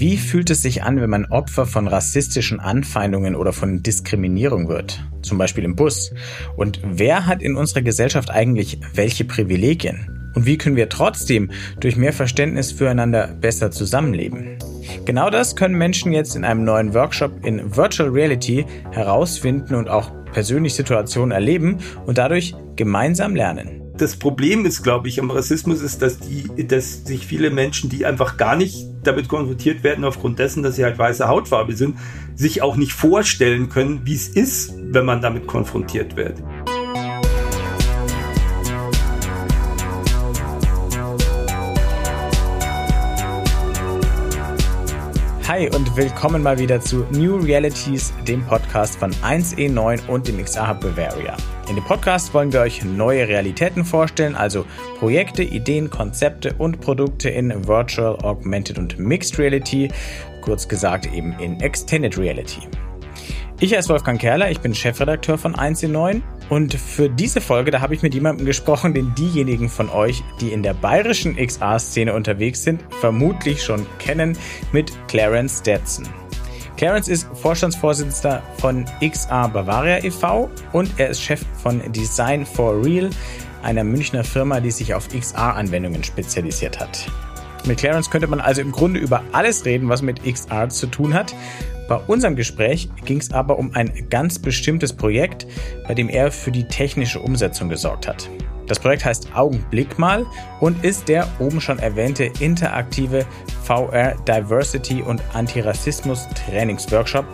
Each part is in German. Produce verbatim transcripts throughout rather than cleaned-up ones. Wie fühlt es sich an, wenn man Opfer von rassistischen Anfeindungen oder von Diskriminierung wird? Zum Beispiel im Bus. Und wer hat in unserer Gesellschaft eigentlich welche Privilegien? Und wie können wir trotzdem durch mehr Verständnis füreinander besser zusammenleben? Genau das können Menschen jetzt in einem neuen Workshop in Virtual Reality herausfinden und auch persönlich Situationen erleben und dadurch gemeinsam lernen. Das Problem ist, glaube ich, am Rassismus ist, dass, die, dass sich viele Menschen, die einfach gar nicht damit konfrontiert werden, aufgrund dessen, dass sie halt weiße Hautfarbe sind, sich auch nicht vorstellen können, wie es ist, wenn man damit konfrontiert wird. Hi und willkommen mal wieder zu New Realities, dem Podcast von eins E neun und dem X R Hub Bavaria. In dem Podcast wollen wir euch neue Realitäten vorstellen, also Projekte, Ideen, Konzepte und Produkte in Virtual, Augmented und Mixed Reality, kurz gesagt eben in Extended Reality. Ich heiße Wolfgang Kerler, ich bin Chefredakteur von eins E neun. Und für diese Folge, da habe ich mit jemandem gesprochen, den diejenigen von euch, die in der bayerischen X R-Szene unterwegs sind, vermutlich schon kennen, mit Clarence Detzen. Clarence ist Vorstandsvorsitzender von X R Bavaria e V und er ist Chef von Design for Real, einer Münchner Firma, die sich auf X R-Anwendungen spezialisiert hat. Mit Clarence könnte man also im Grunde über alles reden, was mit X R zu tun hat. Bei unserem Gespräch ging es aber um ein ganz bestimmtes Projekt, bei dem er für die technische Umsetzung gesorgt hat. Das Projekt heißt Augenblick mal und ist der oben schon erwähnte interaktive V R Diversity und Antirassismus Trainingsworkshop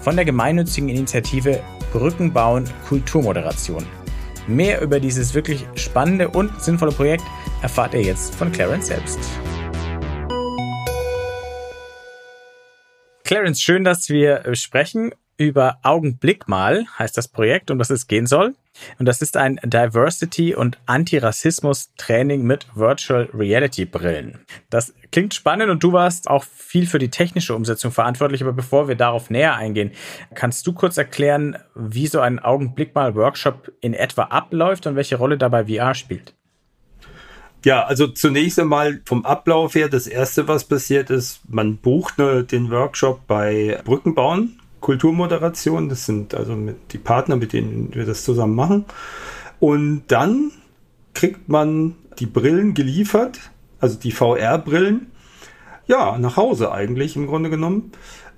von der gemeinnützigen Initiative Brücken bauen Kulturmoderation. Mehr über dieses wirklich spannende und sinnvolle Projekt erfahrt ihr jetzt von Clarence selbst. Clarence, schön, dass wir sprechen über Augenblick mal, heißt das Projekt, um das es gehen soll. Und das ist ein Diversity- und Antirassismus-Training mit Virtual-Reality-Brillen. Das klingt spannend und du warst auch viel für die technische Umsetzung verantwortlich. Aber bevor wir darauf näher eingehen, kannst du kurz erklären, wie so ein Augenblick mal-Workshop in etwa abläuft und welche Rolle dabei V R spielt? Ja, also zunächst einmal vom Ablauf her, das Erste, was passiert ist, man bucht ne, den Workshop bei Brücken bauen Kulturmoderation. Das sind also mit die Partner, mit denen wir das zusammen machen. Und dann kriegt man die Brillen geliefert, also die V R-Brillen, ja, nach Hause eigentlich im Grunde genommen.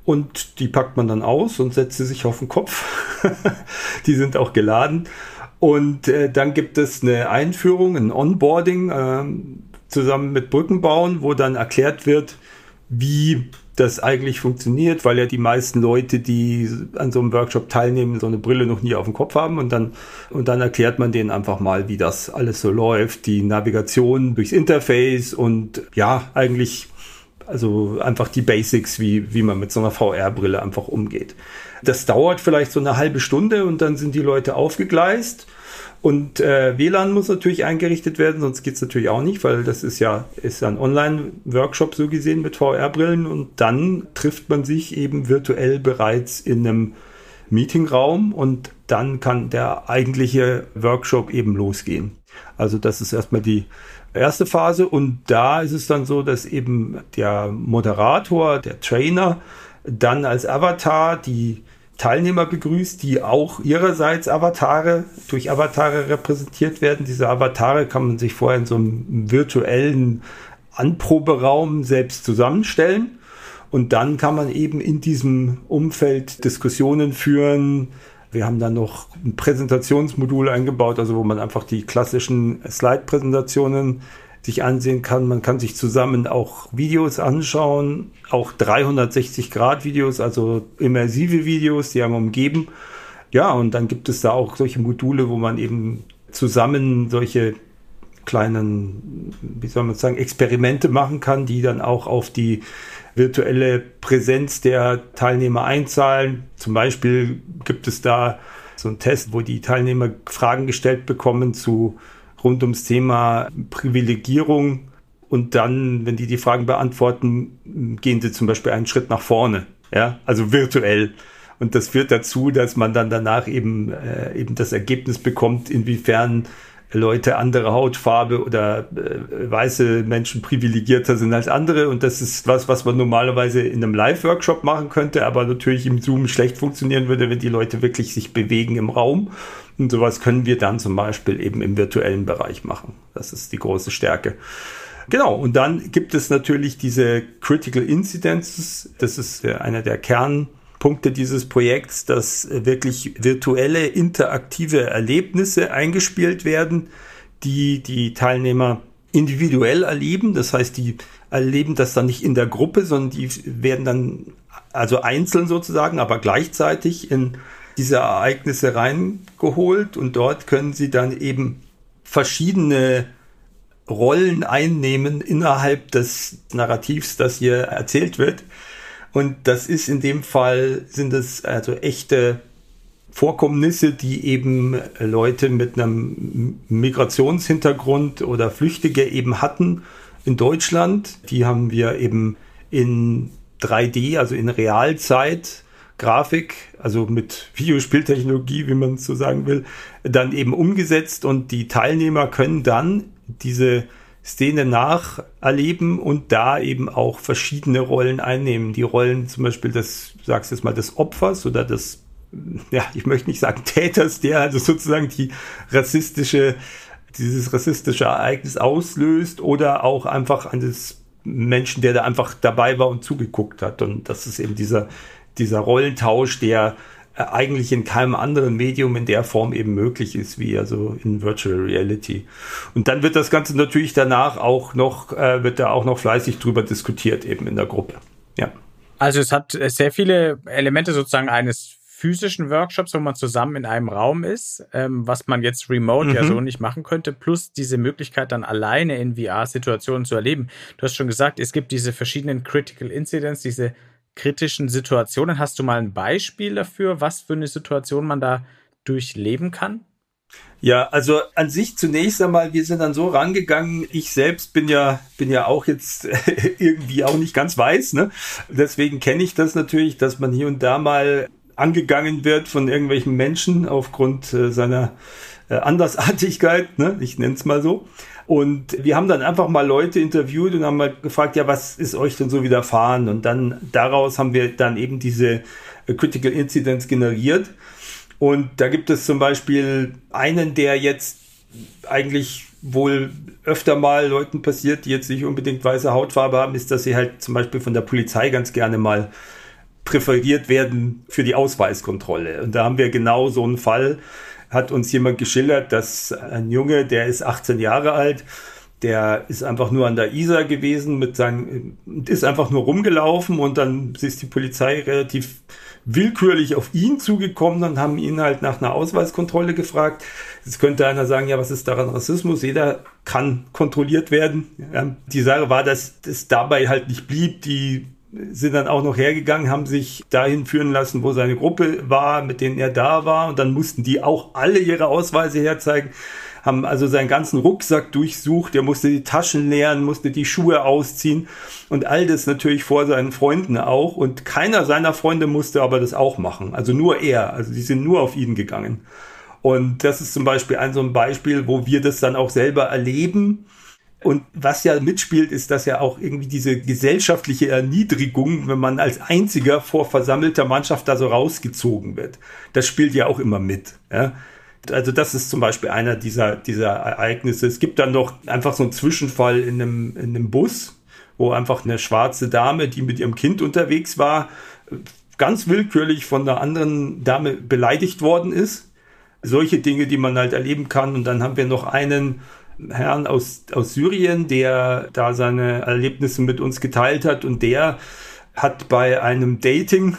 Und die packt man dann aus und setzt sie sich auf den Kopf. Die sind auch geladen. Und äh, dann gibt es eine Einführung, ein Onboarding äh, zusammen mit Brückenbauen, wo dann erklärt wird, wie das eigentlich funktioniert, weil ja die meisten Leute, die an so einem Workshop teilnehmen, so eine Brille noch nie auf dem Kopf haben. Und dann, und dann erklärt man denen einfach mal, wie das alles so läuft, die Navigation durchs Interface und ja, eigentlich also einfach die Basics, wie, wie man mit so einer V R-Brille einfach umgeht. Das dauert vielleicht so eine halbe Stunde und dann sind die Leute aufgegleist und äh, W L A N muss natürlich eingerichtet werden, sonst geht's natürlich auch nicht, weil das ist ja ist ein Online-Workshop so gesehen mit V R-Brillen und dann trifft man sich eben virtuell bereits in einem Meetingraum und dann kann der eigentliche Workshop eben losgehen. Also das ist erstmal die erste Phase und da ist es dann so, dass eben der Moderator, der Trainer dann als Avatar die Teilnehmer begrüßt, die auch ihrerseits Avatare, durch Avatare repräsentiert werden. Diese Avatare kann man sich vorher in so einem virtuellen Anproberaum selbst zusammenstellen und dann kann man eben in diesem Umfeld Diskussionen führen. Wir haben dann noch ein Präsentationsmodul eingebaut, also wo man einfach die klassischen Slide-Präsentationen sich ansehen kann. Man kann sich zusammen auch Videos anschauen, auch dreihundertsechzig Grad Videos, also immersive Videos, die haben umgeben. Ja, und dann gibt es da auch solche Module, wo man eben zusammen solche kleinen, wie soll man sagen, Experimente machen kann, die dann auch auf die virtuelle Präsenz der Teilnehmer einzahlen. Zum Beispiel gibt es da so einen Test, wo die Teilnehmer Fragen gestellt bekommen zu rund ums Thema Privilegierung und dann, wenn die die Fragen beantworten, gehen sie zum Beispiel einen Schritt nach vorne, ja, also virtuell. Und das führt dazu, dass man dann danach eben, äh, eben das Ergebnis bekommt, inwiefern Leute anderer Hautfarbe oder äh, weiße Menschen privilegierter sind als andere. Und das ist was, was man normalerweise in einem Live-Workshop machen könnte, aber natürlich im Zoom schlecht funktionieren würde, wenn die Leute wirklich sich bewegen im Raum. Und sowas können wir dann zum Beispiel eben im virtuellen Bereich machen. Das ist die große Stärke. Genau, und dann gibt es natürlich diese Critical Incidences. Das ist einer der Kernpunkte dieses Projekts, dass wirklich virtuelle, interaktive Erlebnisse eingespielt werden, die die Teilnehmer individuell erleben. Das heißt, die erleben das dann nicht in der Gruppe, sondern die werden dann also einzeln sozusagen, aber gleichzeitig in diese Ereignisse reingeholt. Und dort können sie dann eben verschiedene Rollen einnehmen innerhalb des Narrativs, das hier erzählt wird. Und das ist in dem Fall, sind es also echte Vorkommnisse, die eben Leute mit einem Migrationshintergrund oder Flüchtige eben hatten in Deutschland. Die haben wir eben in drei D, also in Realzeit, Grafik, also mit Videospieltechnologie, wie man es so sagen will, dann eben umgesetzt, und die Teilnehmer können dann diese Szene nacherleben und da eben auch verschiedene Rollen einnehmen. Die Rollen zum Beispiel des, sagst jetzt mal, des Opfers oder des, ja, ich möchte nicht sagen Täters, der also sozusagen die rassistische, dieses rassistische Ereignis auslöst, oder auch einfach eines Menschen, der da einfach dabei war und zugeguckt hat. Und das ist eben dieser, dieser Rollentausch, der eigentlich in keinem anderen Medium in der Form eben möglich ist, wie also in Virtual Reality. Und dann wird das Ganze natürlich danach auch noch, äh, wird da auch noch fleißig drüber diskutiert eben in der Gruppe. Ja. Also es hat sehr viele Elemente sozusagen eines physischen Workshops, wo man zusammen in einem Raum ist, ähm, was man jetzt remote mhm. ja so nicht machen könnte, plus diese Möglichkeit dann alleine in V R-Situationen zu erleben. Du hast schon gesagt, es gibt diese verschiedenen Critical Incidents, diese kritischen Situationen. Hast du mal ein Beispiel dafür, was für eine Situation man da durchleben kann? Ja, also an sich zunächst einmal, wir sind dann so rangegangen, ich selbst bin ja bin ja auch jetzt irgendwie auch nicht ganz weiß, ne? Deswegen kenne ich das natürlich, dass man hier und da mal angegangen wird von irgendwelchen Menschen aufgrund äh, seiner äh, Andersartigkeit, ne? Ich nenne es mal so. Und wir haben dann einfach mal Leute interviewt und haben mal gefragt, ja, was ist euch denn so widerfahren? Und dann daraus haben wir dann eben diese Critical Incidents generiert. Und da gibt es zum Beispiel einen, der jetzt eigentlich wohl öfter mal Leuten passiert, die jetzt nicht unbedingt weiße Hautfarbe haben, ist, dass sie halt zum Beispiel von der Polizei ganz gerne mal präferiert werden für die Ausweiskontrolle. Und da haben wir genau so einen Fall, hat uns jemand geschildert, dass ein Junge, der ist achtzehn Jahre alt, der ist einfach nur an der Isar gewesen mit seinen, ist einfach nur rumgelaufen, und dann ist die Polizei relativ willkürlich auf ihn zugekommen und haben ihn halt nach einer Ausweiskontrolle gefragt. Jetzt könnte einer sagen, ja, was ist daran Rassismus? Jeder kann kontrolliert werden. Ja, die Sache war, dass es dabei halt nicht blieb. Die sind dann auch noch hergegangen, haben sich dahin führen lassen, wo seine Gruppe war, mit denen er da war. Und dann mussten die auch alle ihre Ausweise herzeigen, haben also seinen ganzen Rucksack durchsucht. Er musste die Taschen leeren, musste die Schuhe ausziehen und all das natürlich vor seinen Freunden auch. Und keiner seiner Freunde musste aber das auch machen. Also nur er. Also die sind nur auf ihn gegangen. Und das ist zum Beispiel ein so ein Beispiel, wo wir das dann auch selber erleben. Und was ja mitspielt, ist, dass ja auch irgendwie diese gesellschaftliche Erniedrigung, wenn man als Einziger vor versammelter Mannschaft da so rausgezogen wird, das spielt ja auch immer mit. Ja? Also das ist zum Beispiel einer dieser, dieser Ereignisse. Es gibt dann noch einfach so einen Zwischenfall in einem, in einem Bus, wo einfach eine schwarze Dame, die mit ihrem Kind unterwegs war, ganz willkürlich von einer anderen Dame beleidigt worden ist. Solche Dinge, die man halt erleben kann. Und dann haben wir noch einen Herrn aus, aus Syrien, der da seine Erlebnisse mit uns geteilt hat, und der hat bei einem Dating,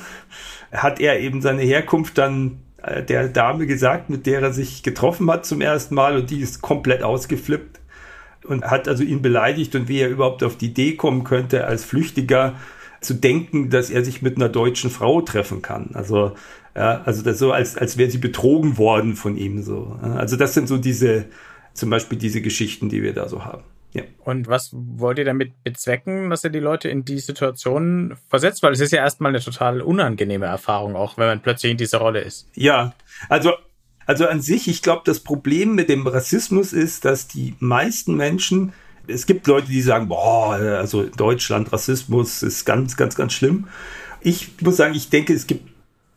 hat er eben seine Herkunft dann der Dame gesagt, mit der er sich getroffen hat zum ersten Mal, und die ist komplett ausgeflippt und hat also ihn beleidigt, und wie er überhaupt auf die Idee kommen könnte, als Flüchtiger zu denken, dass er sich mit einer deutschen Frau treffen kann. Also, ja, also das so, als, als wäre sie betrogen worden von ihm. So. Also das sind so diese Zum Beispiel diese Geschichten, die wir da so haben. Ja. Und was wollt ihr damit bezwecken, dass ihr die Leute in die Situationen versetzt? Weil es ist ja erstmal eine total unangenehme Erfahrung, auch wenn man plötzlich in dieser Rolle ist. Ja, also Also an sich, ich glaube, das Problem mit dem Rassismus ist, dass die meisten Menschen, es gibt Leute, die sagen, boah, also in Deutschland Rassismus ist ganz, ganz, ganz schlimm. Ich muss sagen, ich denke, es gibt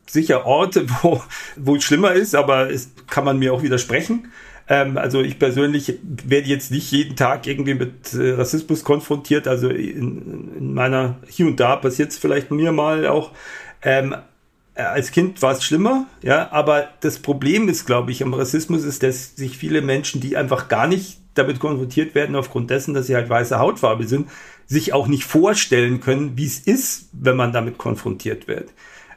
sicher Orte, wo, wo es schlimmer ist, aber es kann man mir auch widersprechen. Ähm, also ich persönlich werde jetzt nicht jeden Tag irgendwie mit äh, Rassismus konfrontiert. Also in, in meiner, hier und da passiert es vielleicht mir mal auch. Ähm, als Kind war es schlimmer, ja. Aber das Problem ist, glaube ich, am Rassismus ist, dass sich viele Menschen, die einfach gar nicht damit konfrontiert werden, aufgrund dessen, dass sie halt weiße Hautfarbe sind, sich auch nicht vorstellen können, wie es ist, wenn man damit konfrontiert wird.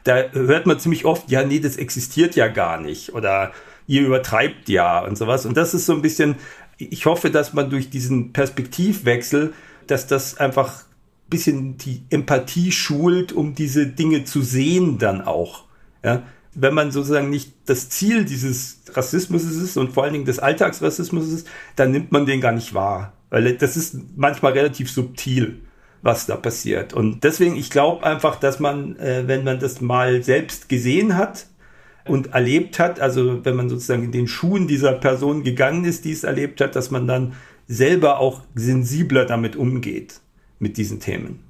Da hört man ziemlich oft, ja, nee, das existiert ja gar nicht oder ihr übertreibt ja und sowas. Und das ist so ein bisschen, ich hoffe, dass man durch diesen Perspektivwechsel, dass das einfach ein bisschen die Empathie schult, um diese Dinge zu sehen dann auch. Ja? Wenn man sozusagen nicht das Ziel dieses Rassismus ist und vor allen Dingen des Alltagsrassismus ist, dann nimmt man den gar nicht wahr. Weil das ist manchmal relativ subtil, was da passiert. Und deswegen, ich glaube einfach, dass man, äh, wenn man das mal selbst gesehen hat und erlebt hat, also wenn man sozusagen in den Schuhen dieser Person gegangen ist, die es erlebt hat, dass man dann selber auch sensibler damit umgeht, mit diesen Themen.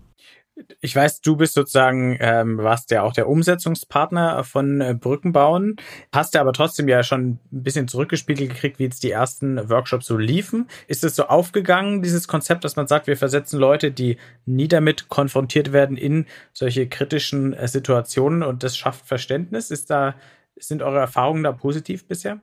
Ich weiß, du bist sozusagen, ähm, warst ja auch der Umsetzungspartner von äh, Brücken bauen, hast ja aber trotzdem ja schon ein bisschen zurückgespiegelt gekriegt, wie jetzt die ersten Workshops so liefen. Ist es so aufgegangen, dieses Konzept, dass man sagt, wir versetzen Leute, die nie damit konfrontiert werden, in solche kritischen äh, Situationen und das schafft Verständnis? Ist da, sind eure Erfahrungen da positiv bisher?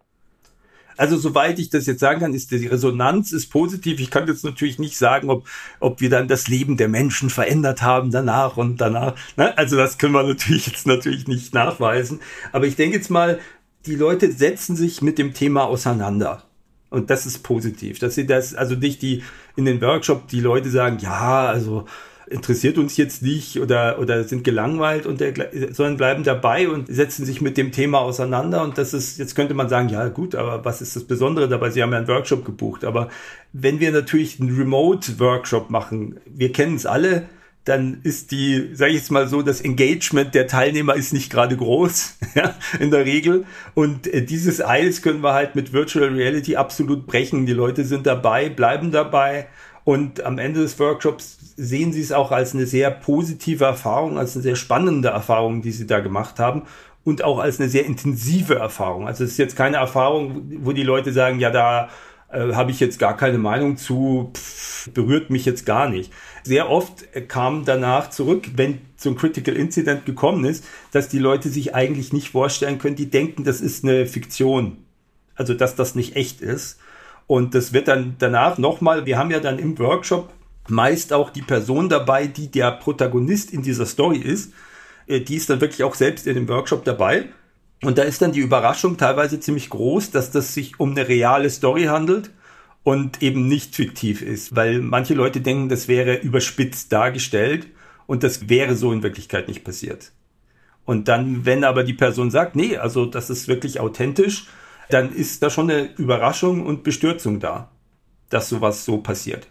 Also soweit ich das jetzt sagen kann, ist die Resonanz ist positiv. Ich kann jetzt natürlich nicht sagen, ob ob wir dann das Leben der Menschen verändert haben danach und danach. Ne? Also das können wir natürlich jetzt natürlich nicht nachweisen. Aber ich denke jetzt mal, die Leute setzen sich mit dem Thema auseinander und das ist positiv, dass sie das also nicht die in den Workshop die Leute sagen, ja also interessiert uns jetzt nicht oder oder sind gelangweilt und der, sondern bleiben dabei und setzen sich mit dem Thema auseinander und das ist, jetzt könnte man sagen, ja gut, aber was ist das Besondere dabei? Sie haben ja einen Workshop gebucht, aber wenn wir natürlich einen Remote-Workshop machen, wir kennen es alle, dann ist die, sage ich jetzt mal so, das Engagement der Teilnehmer ist nicht gerade groß, ja, in der Regel. Und äh, dieses Eis können wir halt mit Virtual Reality absolut brechen. Die Leute sind dabei, bleiben dabei. Und am Ende des Workshops sehen sie es auch als eine sehr positive Erfahrung, als eine sehr spannende Erfahrung, die sie da gemacht haben und auch als eine sehr intensive Erfahrung. Also es ist jetzt keine Erfahrung, wo die Leute sagen, ja, da äh, habe ich jetzt gar keine Meinung zu, pff, berührt mich jetzt gar nicht. Sehr oft kam danach zurück, wenn so ein Critical Incident gekommen ist, dass die Leute sich eigentlich nicht vorstellen können, die denken, das ist eine Fiktion, also dass das nicht echt ist. Und das wird dann danach nochmal, wir haben ja dann im Workshop meist auch die Person dabei, die der Protagonist in dieser Story ist. Die ist dann wirklich auch selbst in dem Workshop dabei. Und da ist dann die Überraschung teilweise ziemlich groß, dass das sich um eine reale Story handelt und eben nicht fiktiv ist. Weil manche Leute denken, das wäre überspitzt dargestellt und das wäre so in Wirklichkeit nicht passiert. Und dann, wenn aber die Person sagt, nee, also das ist wirklich authentisch, dann ist da schon eine Überraschung und Bestürzung da, dass sowas so passiert.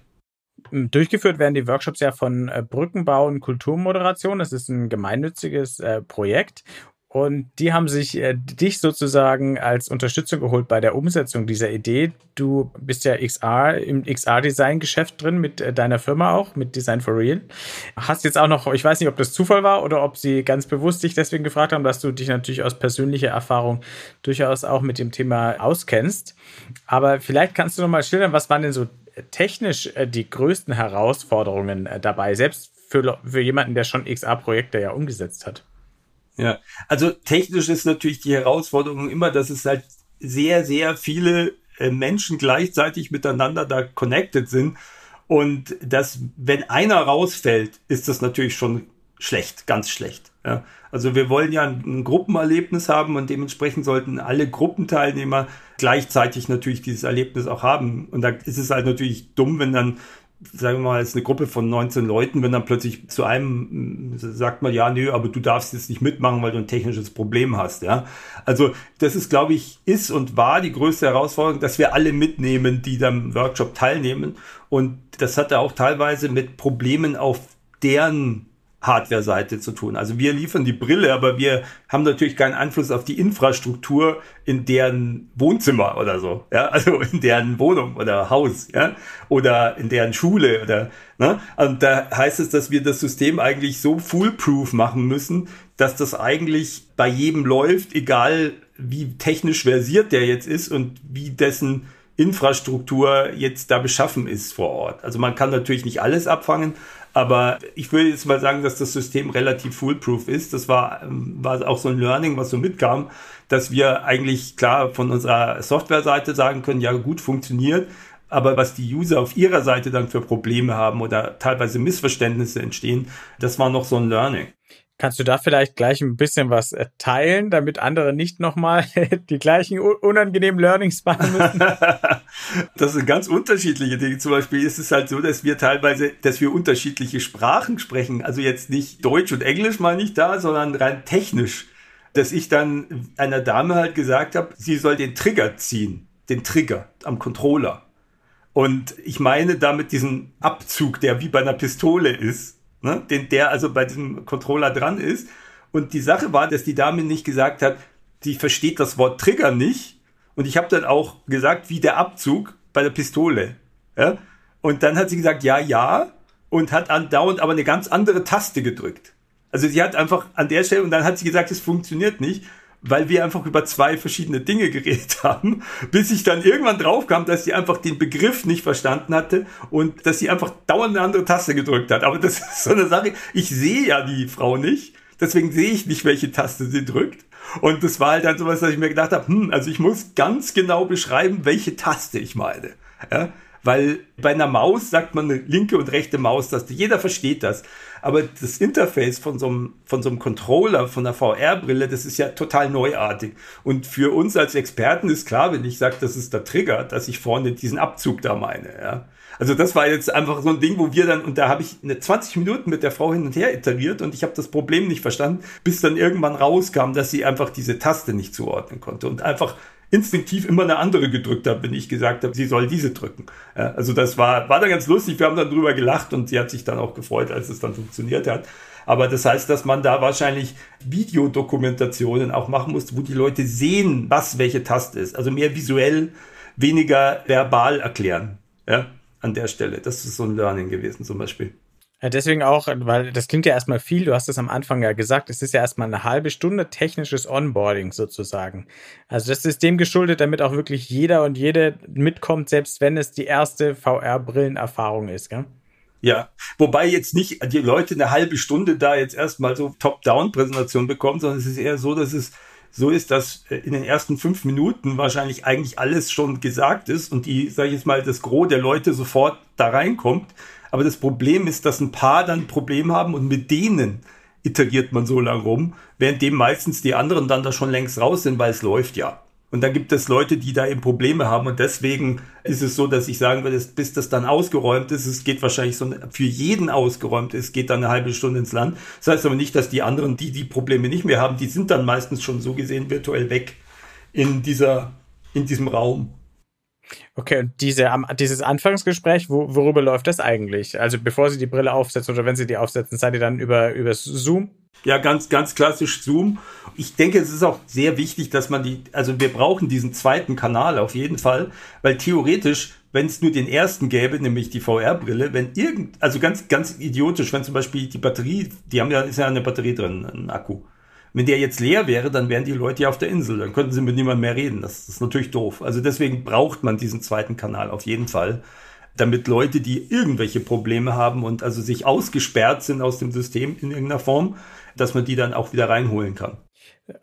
Durchgeführt werden die Workshops ja von Brücken bauen Kulturmoderation. Das ist ein gemeinnütziges äh, Projekt. Und die haben sich äh, dich sozusagen als Unterstützung geholt bei der Umsetzung dieser Idee. Du bist ja X R im X R-Design-Geschäft drin, mit äh, deiner Firma auch, mit Design for Real. Hast jetzt auch noch, ich weiß nicht, ob das Zufall war oder ob sie ganz bewusst dich deswegen gefragt haben, dass du dich natürlich aus persönlicher Erfahrung durchaus auch mit dem Thema auskennst. Aber vielleicht kannst du noch mal schildern, was waren denn so technisch äh, die größten Herausforderungen äh, dabei, selbst für, für jemanden, der schon X R-Projekte ja umgesetzt hat? Ja, also technisch ist natürlich die Herausforderung immer, dass es halt sehr, sehr viele Menschen gleichzeitig miteinander da connected sind und dass, wenn einer rausfällt, ist das natürlich schon schlecht, ganz schlecht. Ja. Also wir wollen ja ein, ein Gruppenerlebnis haben und dementsprechend sollten alle Gruppenteilnehmer gleichzeitig natürlich dieses Erlebnis auch haben und da ist es halt natürlich dumm, wenn dann, sagen wir mal, es ist eine Gruppe von neunzehn Leuten, wenn dann plötzlich zu einem sagt man, ja, nö, aber du darfst jetzt nicht mitmachen, weil du ein technisches Problem hast, ja. Also das ist, glaube ich, ist und war die größte Herausforderung, dass wir alle mitnehmen, die am Workshop teilnehmen. Und das hatte auch teilweise mit Problemen auf deren Hardware-Seite zu tun. Also wir liefern die Brille, aber wir haben natürlich keinen Einfluss auf die Infrastruktur in deren Wohnzimmer oder so, ja, also in deren Wohnung oder Haus, ja, oder in deren Schule oder, ne, und da heißt es, dass wir das System eigentlich so foolproof machen müssen, dass das eigentlich bei jedem läuft, egal wie technisch versiert der jetzt ist und wie dessen Infrastruktur jetzt da beschaffen ist vor Ort. Also man kann natürlich nicht alles abfangen, aber ich würde jetzt mal sagen, dass das System relativ foolproof ist. Das war, war auch so ein Learning, was so mitkam, dass wir eigentlich klar von unserer Softwareseite sagen können, ja gut, funktioniert, aber was die User auf ihrer Seite dann für Probleme haben oder teilweise Missverständnisse entstehen, das war noch so ein Learning. Kannst du da vielleicht gleich ein bisschen was teilen, damit andere nicht nochmal die gleichen unangenehmen Learnings machen müssen? Das sind ganz unterschiedliche Dinge. Zum Beispiel ist es halt so, dass wir teilweise, dass wir unterschiedliche Sprachen sprechen. Also jetzt nicht Deutsch und Englisch meine ich da, sondern rein technisch. Dass ich dann einer Dame halt gesagt habe, sie soll den Trigger ziehen, den Trigger am Controller. Und ich meine damit diesen Abzug, der wie bei einer Pistole ist. Ne, den, der also bei diesem Controller dran ist. Und die Sache war, dass die Dame nicht gesagt hat, die versteht das Wort Trigger nicht. Und ich habe dann auch gesagt, wie der Abzug bei der Pistole. Ja? Und dann hat sie gesagt, ja, ja. Und hat andauernd aber eine ganz andere Taste gedrückt. Also sie hat einfach an der Stelle, und dann hat sie gesagt, es funktioniert nicht, weil wir einfach über zwei verschiedene Dinge geredet haben, bis ich dann irgendwann drauf kam, dass sie einfach den Begriff nicht verstanden hatte und dass sie einfach dauernd eine andere Taste gedrückt hat. Aber das ist so eine Sache, ich sehe ja die Frau nicht, deswegen sehe ich nicht, welche Taste sie drückt. Und das war halt dann sowas, dass ich mir gedacht habe, hm, also ich muss ganz genau beschreiben, welche Taste ich meine. Ja? Weil bei einer Maus sagt man eine linke und rechte Maustaste, jeder versteht das. Aber das Interface von so einem, von so einem Controller, von einer V R-Brille, das ist ja total neuartig. Und für uns als Experten ist klar, wenn ich sage, das ist der Trigger, dass ich vorne diesen Abzug da meine. Ja. Also das war jetzt einfach so ein Ding, wo wir dann, und da habe ich eine zwanzig Minuten mit der Frau hin und her iteriert und ich habe das Problem nicht verstanden, bis dann irgendwann rauskam, dass sie einfach diese Taste nicht zuordnen konnte und einfach instinktiv immer eine andere gedrückt habe, wenn ich gesagt habe, sie soll diese drücken. Ja, also das war, war dann ganz lustig, wir haben dann drüber gelacht und sie hat sich dann auch gefreut, als es dann funktioniert hat. Aber das heißt, dass man da wahrscheinlich Videodokumentationen auch machen muss, wo die Leute sehen, was welche Taste ist. Also mehr visuell, weniger verbal erklären. Ja, an der Stelle. Das ist so ein Learning gewesen zum Beispiel. Ja, deswegen auch, weil das klingt ja erstmal viel, du hast es am Anfang ja gesagt, es ist ja erstmal eine halbe Stunde technisches Onboarding sozusagen. Also das ist dem geschuldet, damit auch wirklich jeder und jede mitkommt, selbst wenn es die erste V R-Brillen-Erfahrung ist, gell? Ja, wobei jetzt nicht die Leute eine halbe Stunde da jetzt erstmal so Top-Down-Präsentation bekommen, sondern es ist eher so, dass es so ist, dass in den ersten fünf Minuten wahrscheinlich eigentlich alles schon gesagt ist und die, sag ich jetzt mal, das Gros der Leute sofort da reinkommt. Aber das Problem ist, dass ein paar dann ein Problem haben und mit denen iteriert man so lange rum, während dem meistens die anderen dann da schon längst raus sind, weil es läuft ja. Und dann gibt es Leute, die da eben Probleme haben und deswegen ist es so, dass ich sagen würde, bis das dann ausgeräumt ist, es geht wahrscheinlich so, für jeden ausgeräumt ist, geht dann eine halbe Stunde ins Land. Das heißt aber nicht, dass die anderen, die die Probleme nicht mehr haben, die sind dann meistens schon so gesehen virtuell weg in dieser, in diesem Raum. Okay, und diese, dieses Anfangsgespräch, wo, worüber läuft das eigentlich? Also bevor Sie die Brille aufsetzen oder wenn Sie die aufsetzen, seid ihr dann über, über Zoom? Ja, ganz, ganz klassisch Zoom. Ich denke, es ist auch sehr wichtig, dass man die, also wir brauchen diesen zweiten Kanal auf jeden Fall, weil theoretisch, wenn es nur den ersten gäbe, nämlich die V R-Brille, wenn irgend, also ganz, ganz idiotisch, wenn zum Beispiel die Batterie, die haben ja, ist ja eine Batterie drin, ein Akku. Wenn der jetzt leer wäre, dann wären die Leute ja auf der Insel. Dann könnten sie mit niemandem mehr reden. Das ist natürlich doof. Also deswegen braucht man diesen zweiten Kanal auf jeden Fall, damit Leute, die irgendwelche Probleme haben und also sich ausgesperrt sind aus dem System in irgendeiner Form, dass man die dann auch wieder reinholen kann.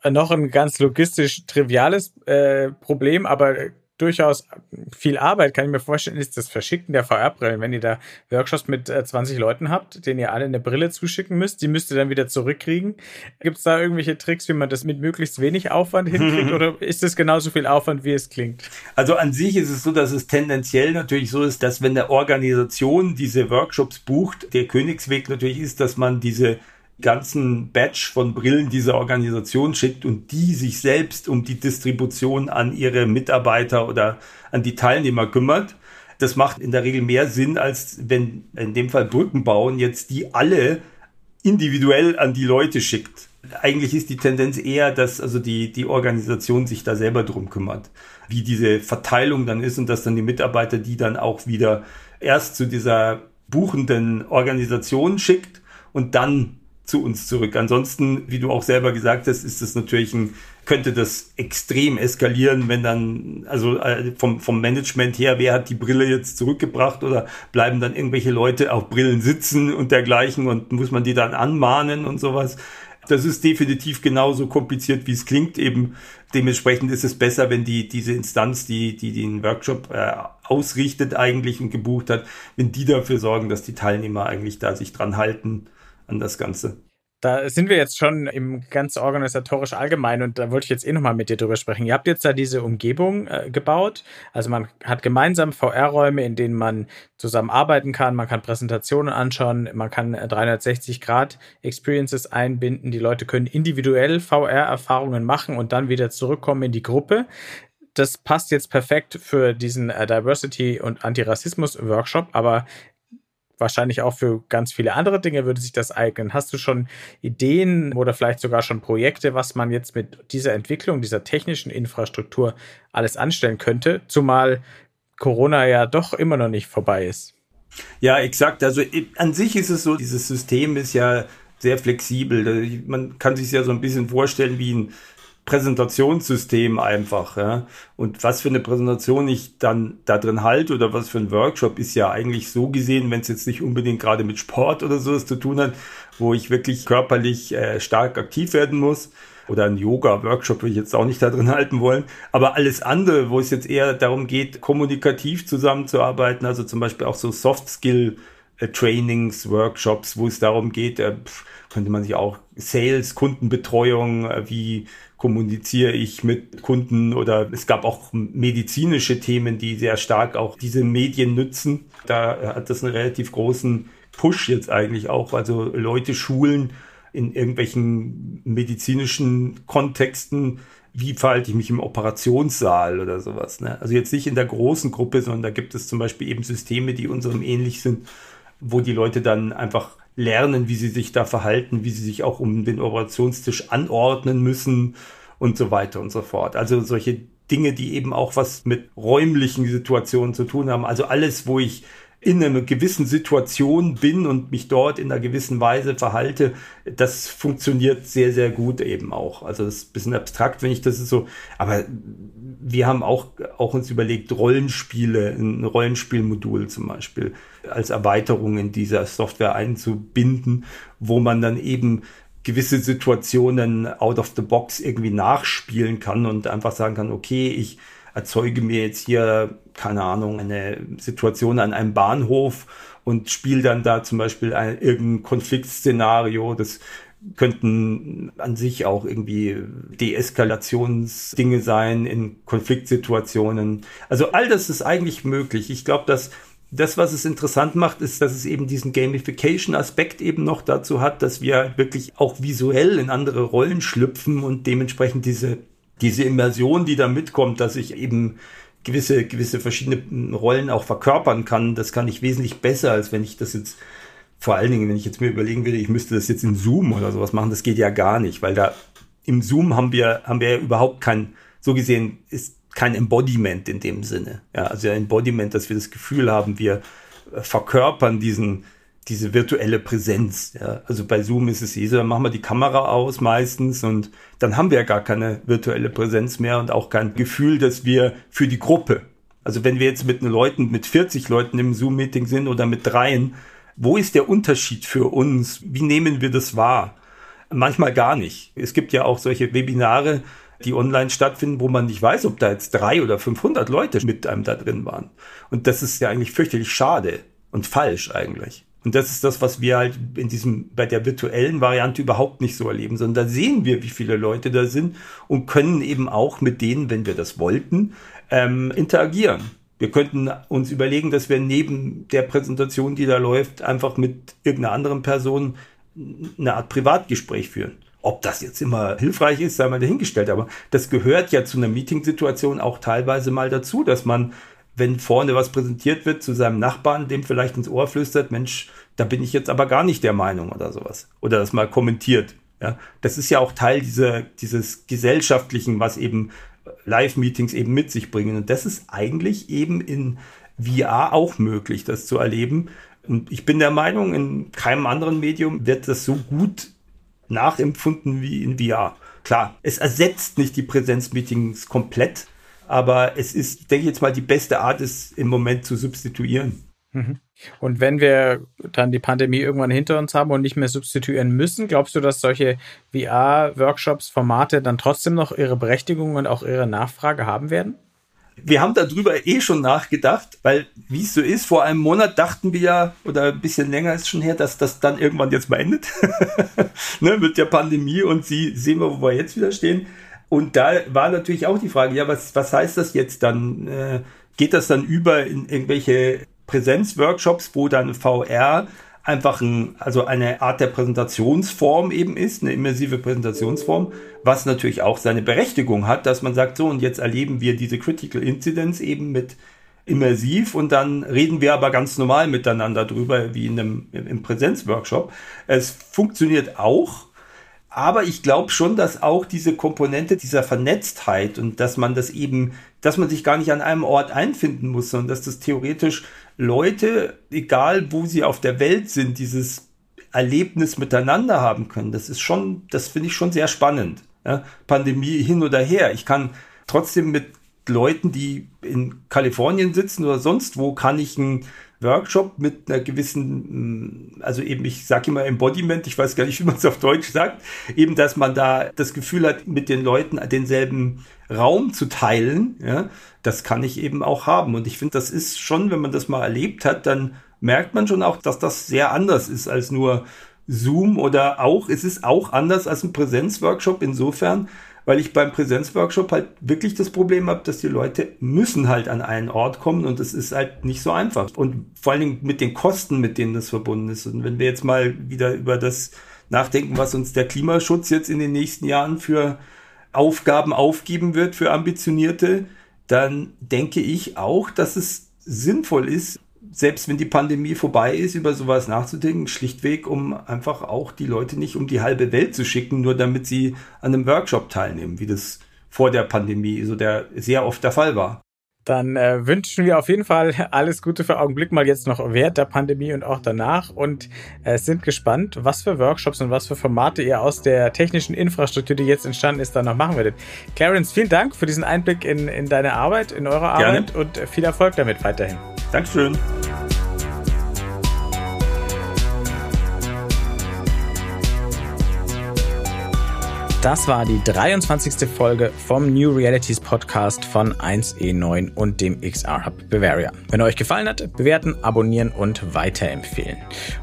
Noch ein ganz logistisch triviales äh, Problem, aber durchaus viel Arbeit, kann ich mir vorstellen, ist das Verschicken der V R-Brillen. Wenn ihr da Workshops mit zwanzig Leuten habt, denen ihr alle eine Brille zuschicken müsst, die müsst ihr dann wieder zurückkriegen. Gibt es da irgendwelche Tricks, wie man das mit möglichst wenig Aufwand hinkriegt mhm. oder ist das genauso viel Aufwand, wie es klingt? Also an sich ist es so, dass es tendenziell natürlich so ist, dass wenn der Organisation diese Workshops bucht, der Königsweg natürlich ist, dass man diese ganzen Batch von Brillen dieser Organisation schickt und die sich selbst um die Distribution an ihre Mitarbeiter oder an die Teilnehmer kümmert. Das macht in der Regel mehr Sinn, als wenn in dem Fall Brücken bauen jetzt die alle individuell an die Leute schickt. Eigentlich ist die Tendenz eher, dass also die, die Organisation sich da selber drum kümmert, wie diese Verteilung dann ist und dass dann die Mitarbeiter die dann auch wieder erst zu dieser buchenden Organisation schickt und dann zu uns zurück. Ansonsten, wie du auch selber gesagt hast, ist das natürlich ein, könnte das extrem eskalieren, wenn dann, also vom, vom Management her, wer hat die Brille jetzt zurückgebracht oder bleiben dann irgendwelche Leute auf Brillen sitzen und dergleichen und muss man die dann anmahnen und sowas. Das ist definitiv genauso kompliziert, wie es klingt eben. Dementsprechend ist es besser, wenn die diese Instanz, die, die den Workshop äh, ausrichtet eigentlich und gebucht hat, wenn die dafür sorgen, dass die Teilnehmer eigentlich da sich dran halten an das Ganze. Da sind wir jetzt schon im ganz organisatorisch allgemein und da wollte ich jetzt eh nochmal mit dir drüber sprechen. Ihr habt jetzt da diese Umgebung äh, gebaut, also man hat gemeinsam V R-Räume, in denen man zusammen arbeiten kann, man kann Präsentationen anschauen, man kann dreihundertsechzig Grad Experiences einbinden, die Leute können individuell V R-Erfahrungen machen und dann wieder zurückkommen in die Gruppe. Das passt jetzt perfekt für diesen äh, Diversity- und Antirassismus-Workshop, aber wahrscheinlich auch für ganz viele andere Dinge würde sich das eignen. Hast du schon Ideen oder vielleicht sogar schon Projekte, was man jetzt mit dieser Entwicklung, dieser technischen Infrastruktur alles anstellen könnte, zumal Corona ja doch immer noch nicht vorbei ist? Ja, exakt. Also an sich ist es so, dieses System ist ja sehr flexibel. Man kann sich ja so ein bisschen vorstellen wie ein Präsentationssystem einfach, ja. Und was für eine Präsentation ich dann da drin halte oder was für ein Workshop ist ja eigentlich so gesehen, wenn es jetzt nicht unbedingt gerade mit Sport oder sowas zu tun hat, wo ich wirklich körperlich äh, stark aktiv werden muss. Oder ein Yoga-Workshop würde ich jetzt auch nicht da drin halten wollen. Aber alles andere, wo es jetzt eher darum geht, kommunikativ zusammenzuarbeiten, also zum Beispiel auch so Soft-Skill- Trainings, Workshops, wo es darum geht, könnte man sich auch Sales, Kundenbetreuung, wie kommuniziere ich mit Kunden oder es gab auch medizinische Themen, die sehr stark auch diese Medien nützen. Da hat das einen relativ großen Push jetzt eigentlich auch, also Leute schulen in irgendwelchen medizinischen Kontexten, wie verhalte ich mich im Operationssaal oder sowas. Ne? Also jetzt nicht in der großen Gruppe, sondern da gibt es zum Beispiel eben Systeme, die unserem ähnlich sind, wo die Leute dann einfach lernen, wie sie sich da verhalten, wie sie sich auch um den Operationstisch anordnen müssen und so weiter und so fort. Also solche Dinge, die eben auch was mit räumlichen Situationen zu tun haben. Also alles, wo ich in einer gewissen Situation bin und mich dort in einer gewissen Weise verhalte, das funktioniert sehr, sehr gut eben auch. Also das ist ein bisschen abstrakt, wenn ich das so, aber wir haben auch, auch uns überlegt, Rollenspiele, ein Rollenspielmodul zum Beispiel als Erweiterung in dieser Software einzubinden, wo man dann eben gewisse Situationen out of the box irgendwie nachspielen kann und einfach sagen kann, okay, ich erzeuge mir jetzt hier, keine Ahnung, eine Situation an einem Bahnhof und spiele dann da zum Beispiel ein, irgendein Konfliktszenario. Das könnten an sich auch irgendwie Deeskalationsdinge sein in Konfliktsituationen. Also all das ist eigentlich möglich. Ich glaube, dass das, was es interessant macht, ist, dass es eben diesen Gamification-Aspekt eben noch dazu hat, dass wir wirklich auch visuell in andere Rollen schlüpfen und dementsprechend diese Diese Immersion, die da mitkommt, dass ich eben gewisse, gewisse verschiedene Rollen auch verkörpern kann, das kann ich wesentlich besser, als wenn ich das jetzt, vor allen Dingen, wenn ich jetzt mir überlegen würde, ich müsste das jetzt in Zoom oder sowas machen, das geht ja gar nicht, weil da im Zoom haben wir, haben wir ja überhaupt kein, so gesehen, ist kein Embodiment in dem Sinne. Ja, also ein Embodiment, dass wir das Gefühl haben, wir verkörpern diesen, diese virtuelle Präsenz. Ja. Also bei Zoom ist es eh so, dann machen wir die Kamera aus meistens und dann haben wir ja gar keine virtuelle Präsenz mehr und auch kein Gefühl, dass wir für die Gruppe, also wenn wir jetzt mit Leuten, mit vierzig Leuten im Zoom-Meeting sind oder mit dreien, wo ist der Unterschied für uns? Wie nehmen wir das wahr? Manchmal gar nicht. Es gibt ja auch solche Webinare, die online stattfinden, wo man nicht weiß, ob da jetzt drei oder fünfhundert Leute mit einem da drin waren. Und das ist ja eigentlich fürchterlich schade und falsch eigentlich. Und das ist das, was wir halt in diesem, bei der virtuellen Variante überhaupt nicht so erleben, sondern da sehen wir, wie viele Leute da sind und können eben auch mit denen, wenn wir das wollten, ähm, interagieren. Wir könnten uns überlegen, dass wir neben der Präsentation, die da läuft, einfach mit irgendeiner anderen Person eine Art Privatgespräch führen. Ob das jetzt immer hilfreich ist, sei mal dahingestellt, aber das gehört ja zu einer Meetingsituation auch teilweise mal dazu, dass man, wenn vorne was präsentiert wird, zu seinem Nachbarn, dem vielleicht ins Ohr flüstert, Mensch, da bin ich jetzt aber gar nicht der Meinung oder sowas. Oder das mal kommentiert. Ja? Das ist ja auch Teil dieser, dieses Gesellschaftlichen, was eben Live-Meetings eben mit sich bringen. Und das ist eigentlich eben in V R auch möglich, das zu erleben. Und ich bin der Meinung, in keinem anderen Medium wird das so gut nachempfunden wie in V R. Klar, es ersetzt nicht die Präsenzmeetings komplett, aber es ist, denke ich jetzt mal, die beste Art, es im Moment zu substituieren. Und wenn wir dann die Pandemie irgendwann hinter uns haben und nicht mehr substituieren müssen, glaubst du, dass solche V R-Workshops, Formate dann trotzdem noch ihre Berechtigung und auch ihre Nachfrage haben werden? Wir haben darüber eh schon nachgedacht, weil wie es so ist, vor einem Monat dachten wir ja, oder ein bisschen länger ist schon her, dass das dann irgendwann jetzt mal endet ne, mit der Pandemie und sie sehen wir, wo wir jetzt wieder stehen. Und da war natürlich auch die Frage, ja, was, was heißt das jetzt dann? Äh, geht das dann über in irgendwelche Präsenzworkshops, wo dann V R einfach ein, also eine Art der Präsentationsform eben ist, eine immersive Präsentationsform, was natürlich auch seine Berechtigung hat, dass man sagt, so und jetzt erleben wir diese Critical Incidents eben mit immersiv und dann reden wir aber ganz normal miteinander drüber, wie in einem im Präsenzworkshop. Es funktioniert auch, aber ich glaube schon, dass auch diese Komponente dieser Vernetztheit und dass man das eben, dass man sich gar nicht an einem Ort einfinden muss, sondern dass das theoretisch Leute, egal wo sie auf der Welt sind, dieses Erlebnis miteinander haben können. Das ist schon, das finde ich schon sehr spannend. Ja? Pandemie hin oder her. Ich kann trotzdem mit Leuten, die in Kalifornien sitzen oder sonst wo, kann ich einen Workshop mit einer gewissen, also eben, ich sage immer Embodiment, ich weiß gar nicht, wie man es auf Deutsch sagt, eben, dass man da das Gefühl hat, mit den Leuten denselben Raum zu teilen, ja, das kann ich eben auch haben. Und ich finde, das ist schon, wenn man das mal erlebt hat, dann merkt man schon auch, dass das sehr anders ist als nur Zoom oder auch, es ist auch anders als ein Präsenzworkshop insofern, weil ich beim Präsenzworkshop halt wirklich das Problem habe, dass die Leute müssen halt an einen Ort kommen und es ist halt nicht so einfach. Und vor allen Dingen mit den Kosten, mit denen das verbunden ist. Und wenn wir jetzt mal wieder über das nachdenken, was uns der Klimaschutz jetzt in den nächsten Jahren für Aufgaben aufgeben wird, für Ambitionierte, dann denke ich auch, dass es sinnvoll ist, selbst wenn die Pandemie vorbei ist, über sowas nachzudenken, schlichtweg, um einfach auch die Leute nicht um die halbe Welt zu schicken, nur damit sie an einem Workshop teilnehmen, wie das vor der Pandemie so der sehr oft der Fall war. Dann äh, wünschen wir auf jeden Fall alles Gute für Augenblick mal jetzt noch während der Pandemie und auch danach und äh, sind gespannt, was für Workshops und was für Formate ihr aus der technischen Infrastruktur, die jetzt entstanden ist, dann noch machen werdet. Clarence, vielen Dank für diesen Einblick in, in deine Arbeit, in eure Arbeit. Gerne. Und viel Erfolg damit weiterhin. Dankeschön. Das war die dreiundzwanzigste Folge vom New Realities Podcast von eins E neun und dem X R Hub Bavaria. Wenn euch gefallen hat, bewerten, abonnieren und weiterempfehlen.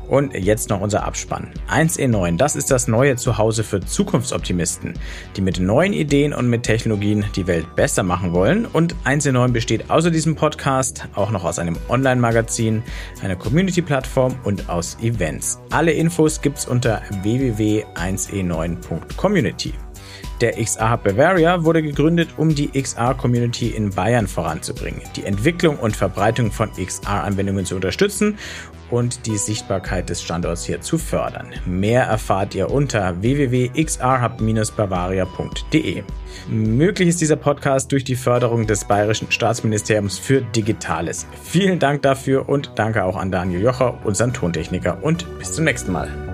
Und jetzt noch unser Abspann. eins E neun, das ist das neue Zuhause für Zukunftsoptimisten, die mit neuen Ideen und mit Technologien die Welt besser machen wollen. Und eins E neun besteht außer diesem Podcast auch noch aus einem Online-Magazin, einer Community-Plattform und aus Events. Alle Infos gibt's unter w w w punkt eins e neun punkt community. Der X R Hub Bavaria wurde gegründet, um die X R-Community in Bayern voranzubringen, die Entwicklung und Verbreitung von X R-Anwendungen zu unterstützen und die Sichtbarkeit des Standorts hier zu fördern. Mehr erfahrt ihr unter w w w punkt x r hub bavaria punkt d e. Möglich ist dieser Podcast durch die Förderung des Bayerischen Staatsministeriums für Digitales. Vielen Dank dafür und danke auch an Daniel Jocher, unseren Tontechniker, und bis zum nächsten Mal.